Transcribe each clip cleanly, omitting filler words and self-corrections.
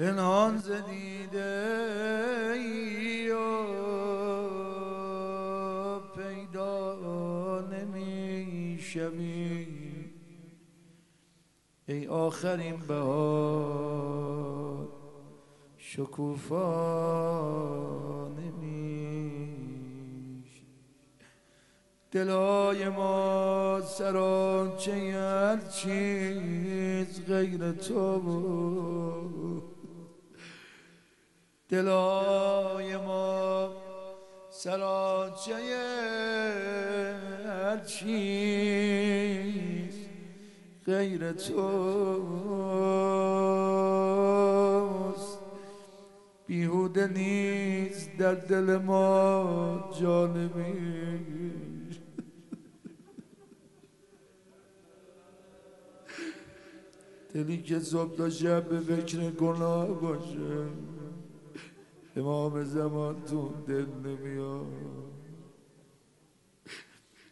پنهان ز دیده ای و پیدا نمی شوی ای آخرین بهار شکوفا نمی شوی. دلهای ما سرانچه هر چیز غیر تو بود، دلای ما سراچه هر چیز غیر توست. بیهوده نیست در دل ما جانبی، دلی که صبح تا شب به فکر گناه باشه امام زمان تو دل نمیاد،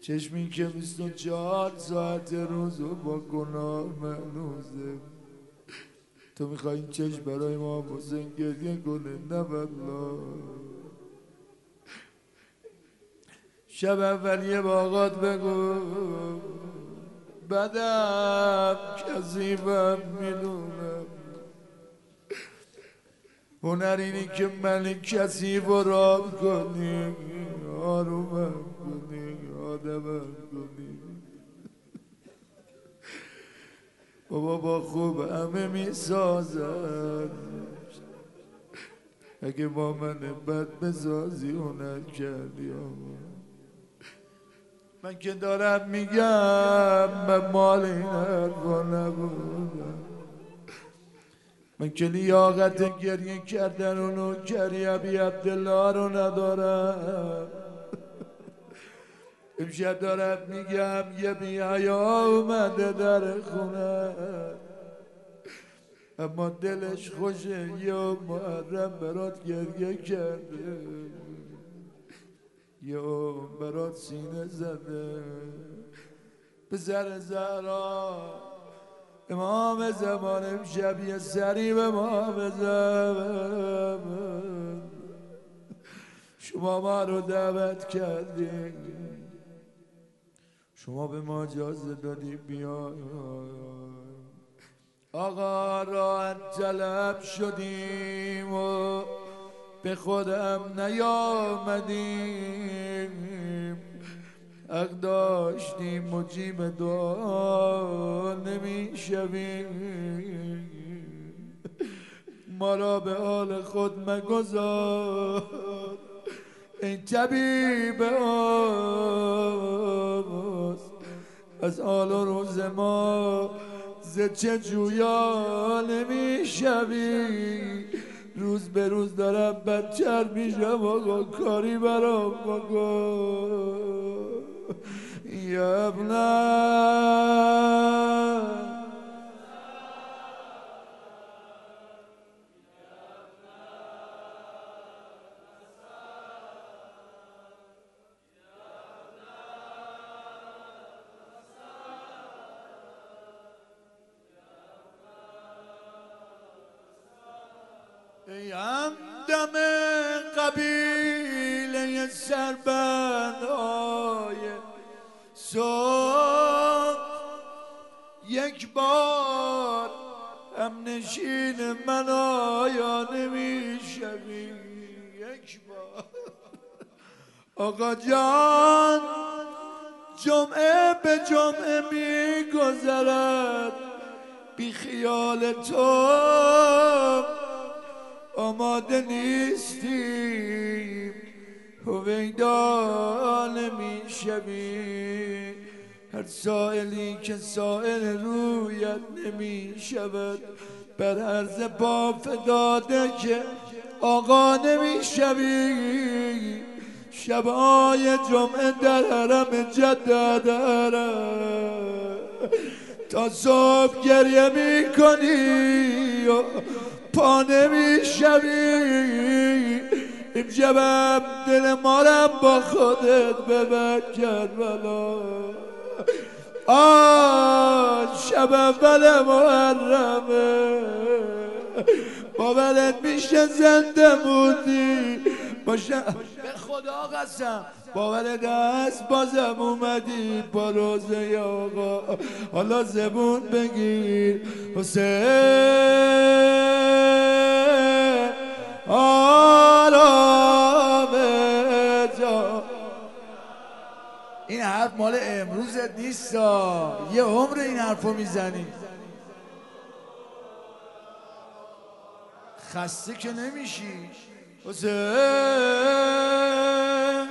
چشمی که 24 ساعت روز و با گناه معنوزه. تو میخوای این چشم برای امام حسین گریه کنه؟ نه والله. شب اولیه با آقات بگو بدم کذیبم میدونم، هنر اینی که من کسی و رام کنیم، آرومم کنیم، آدمم کنیم. بابا با خوب همه میسازد، اگه با من بد بسازی هنر کردی. من که دارم میگم من مال این حرفا نبودم، من که لیاقت گریه کردن و نوکری ابی عبدالله رو ندارم. امشب دارم میگم یه بی‌حیا اومده در خونه، اما دلش خوشه یا محرم برات گریه کرده یا برات سینه زده. پسر زهرا امام زمان امشب یه سری به ما بزن، شما ما رو دعوت کردین، شما به ما اجازه دادی بیایم. آقا راحت طلب شدیم و به خودم نیامدیم، حق داشتیم مجیب دعا نمیشویم. ما را به حال خود مگذار ای طبیب آواز، از حال و روز ما ز چه جویا نمیشوی. روز به روز دارم بدتر میشم، آقا کاری برام بکن. یا ابنه ای همدم قبیله سربندهای صبح، یک بار همنشین من آیا نمیشوی؟ یک بار آقا جان جمعه به جمعه میگذرد، بی خیال تو آماده نیستیم، هویدا نمیشوی. هر سائلی که سائل رویت نمیشود، بر عرض با فداده که آقا نمیشوی. شبهای جمعه در حرم جدت تا صبح گریه میکنی و پا نمیشوی. امشبم دل ما را با خودت ببر کربلا. آن شب اول محرمه باورت میشه زنده بودی باشم، به خدا قسم باورت هست بازم اومدی با روزه آقا. حالا زبون بگیر حسین آرام جا. این حرف مال امروزت نیست، یه عمر این حرفو میزنی، خسته که نمیشی حسین.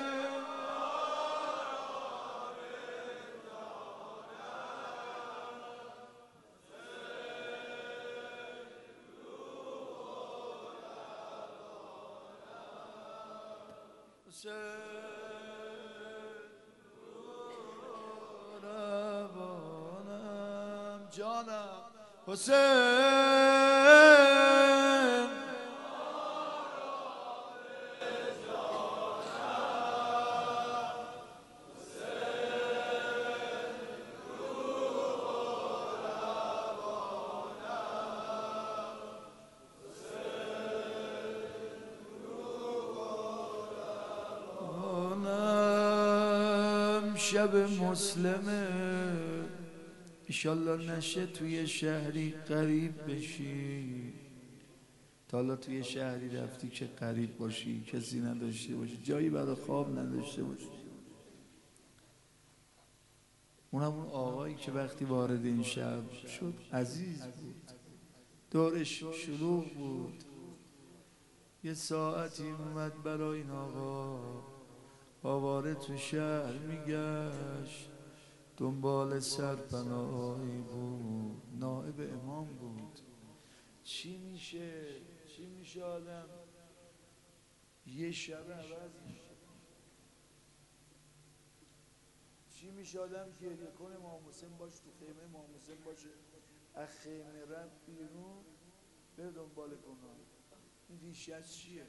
جانم حسین شب مسلمه، ایشالله نشه توی شهری قریب بشی. تا حالا توی شهری رفتی که قریب باشی، کسی نداشته باشی، جایی برای خواب نداشته باشی. اونم اون آقایی که وقتی وارد این شهر شد عزیز بود، دورش شلوغ بود، یه ساعتی اومد برای این آقا، آواره تو شهر میگشت، دنبال سرپناهی بود، نائب امام بود. چی میشه آدم یه شب عوض میشه؟ چی میشه آدم گریه کنه امام حسین باشه، تو خیمه امام حسین باشه، از خیمه رفت بیرون بره دنبال گناه؟ این ریشه از چیه؟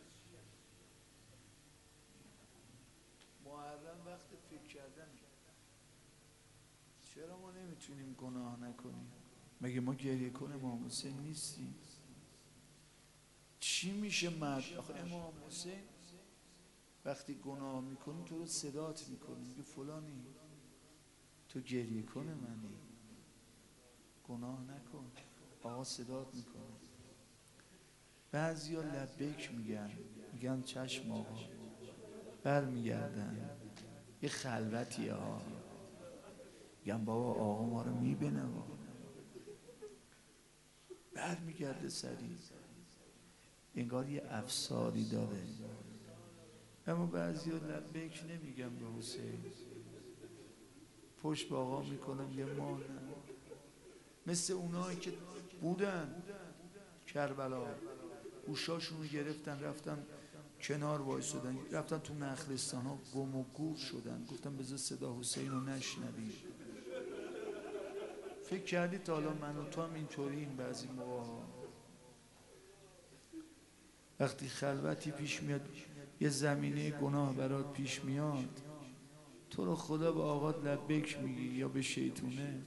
محرم وقت فکر کردن. چرا ما نمیتونیم گناه نکنیم؟ مگه ما گریه کنه امام حسین نیستیم؟ چی میشه مرد؟ آخه امام حسین وقتی گناه میکنی تو رو صدات میکنی، میگه فلانی تو گریه کنه منی، گناه نکن. آقا صدات میکنه. بعضی ها لبیک میگن چشم آقا، برمیگردن یه خلوتی ها، میگن بابا آقا ما رو میبینه، برمیگرده سریع، انگار یه افساری داره. اما بعضی ها لبیک نمیگن به حسین، پشت به آقا میکنن، یه مانن مثل اونایی که بودن کربلا، گوشاشون رو گرفتن رفتن کنار وایسادن، رفتن تو نخلستان ها گم و گور شدن، گفتن بذار صدا حسین رو نشنوی. فکر کردی تا حالا من و تو هم اینطوریم؟ بعضی موقع ها وقتی خلوتی پیش میاد، یه زمینه گناه برات پیش میاد، تو رو خدا به آقات لبیک میگی یا به شیطونه.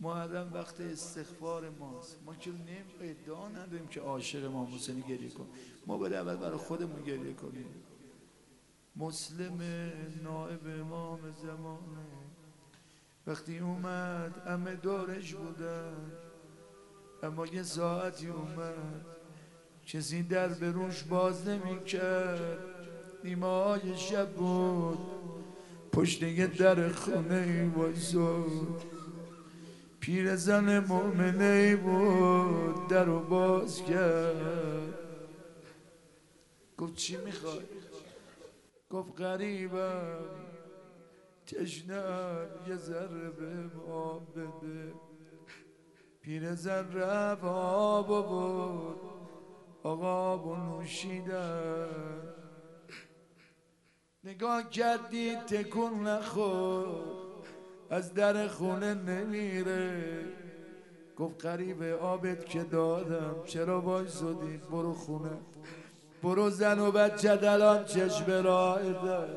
محرم وقت استغفار ماست. ما که ادعا نداریم که عاشق امام حسینی گریه کن، ما باید اول برای خودمون گریه کنیم. مسلم نائب امام زمانه وقتی اومد همه دورش بودن، اما یه ساعتی اومد کسی در به روش باز نمی کرد، نیمه‌های شب بود، پشت یه در خونه وایساد، پیرزن مؤمنه‌ای بود، در رو باز کرد، گفت چی میخوای؟ گفت غریبم تشنم یه ذره بهم آب بده. پیرزن رفت آب و بود، آقا آب و نوشیدن. نگاه کردی تکون نخور، از در خونه نمیره، گفت غریبه آبت که دادم چرا وایسادی، برو خونه، برو زن و بچه دلم چشم راهت.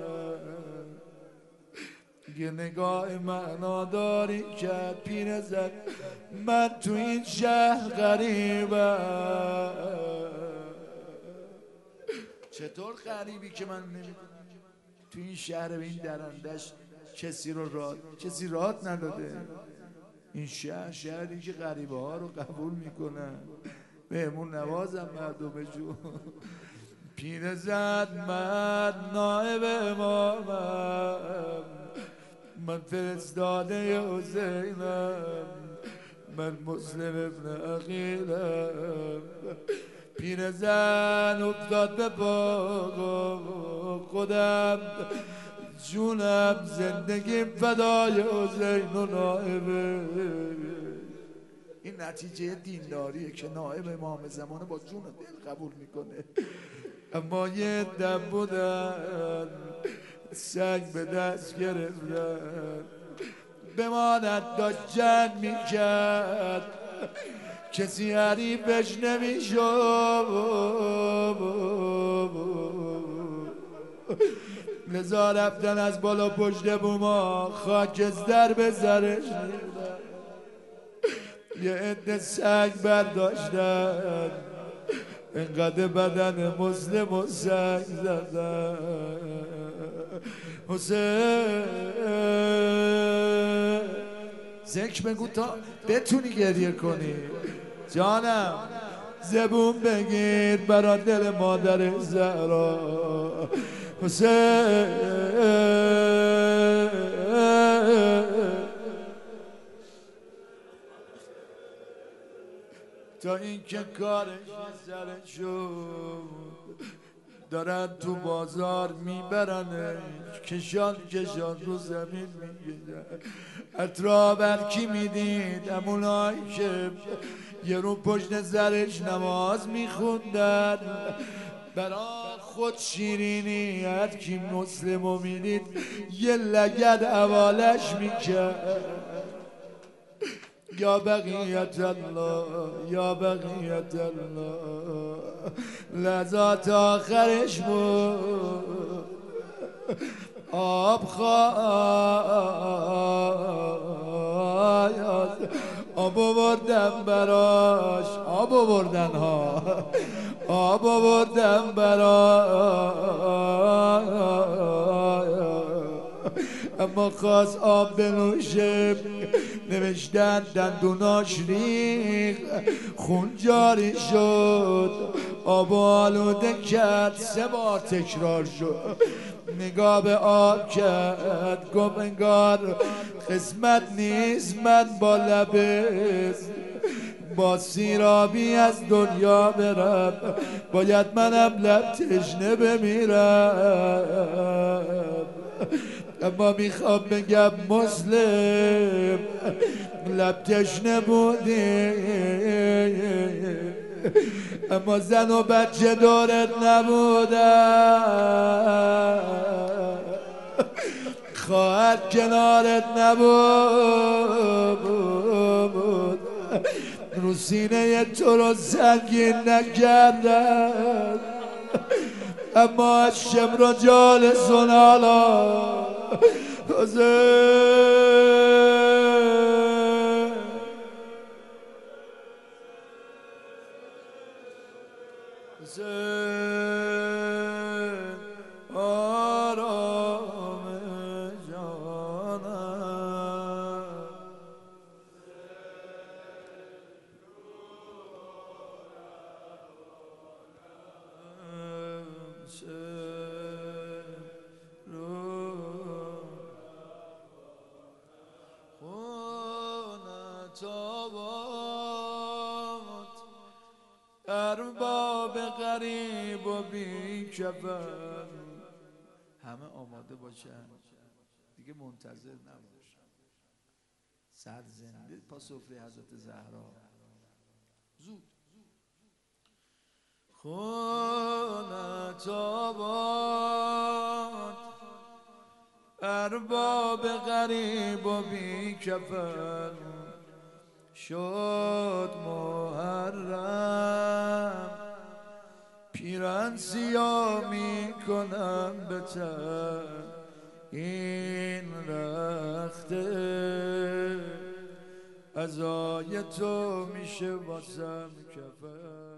یه نگاه معناداری کرد پیر زد من تو این شهر غریبم. چطور غریبی که من تو این شهر به این درندش کسی راحت نداده. این شهر شهری که غریبه ها رو قبول میکنن، مهمون نوازم مردمشون. پیر زد مرد نائب امامم، من فرستاده حسینم، من مسلم ابن عقیلم. پیر زن افتاد به پا، خودم جونم زندگیم فدای حسین و نائبه. این نتیجه دینداریه که نائب امام زمانه با جون دل قبول میکنه. اما یه دم بودن سنگ به دست گرفتن، بماند داشت جنگ میکرد، کسی حریفش نمیشد، لذا رفتن از بالا پشت بوما خاکستر به سرش ریختن. یه عده سنگ برداشتن، انقدر بدن مسلم و سنگ زدن. حسین ذکر بگو تا بتونی گریه کنی. جانم زبون بگیر برا دل مادر زهرا. حسین تا اینکه کارش سرش شد، دارن تو بازار میبرنش، کشان کشان رو زمین میگیرن. اطراف هرکی میدید همونایی که یه رو پشت سرش نماز میخوندن، برای خود شیرینی هرکی مسلم رو میدید یه لگد حوالش میکرد. یا بقیت الله، یا بقیت الله، لذات آخرش بود آب خواهد. آب آوردم براش، آب آوردن ها، آب آوردن براش، اما خواست آب بنوشه، نوشتن دندوناش ریخت، خون جاری شد، آب و آلوده کرد. 3 بار تکرار شد، نگاه به آب کرد، گفت انگار قسمت نیست من با لبس با سیرابی از دنیا برم، باید منم لب تشنه بمیرم. اما میخوام بگم مسلم لب تشنه بودی، اما زن و بچه دورت نبودن، خواهر کنارت نبود، رو سینه تو رو سنگین نکردن، اما از شمر جالسون حالا. حسین حسین آرام جانم، ارباب غریب و بی کفن. همه آماده باشن دیگه، منتظر نباشن. سر زنده پا سفره حضرت زهرا، زود خونت آباد، ارباب غریب و بی کفن شد محرم. پیرن سیاه می کنم به تن، این رخت عزای تو میشه واسم کفن.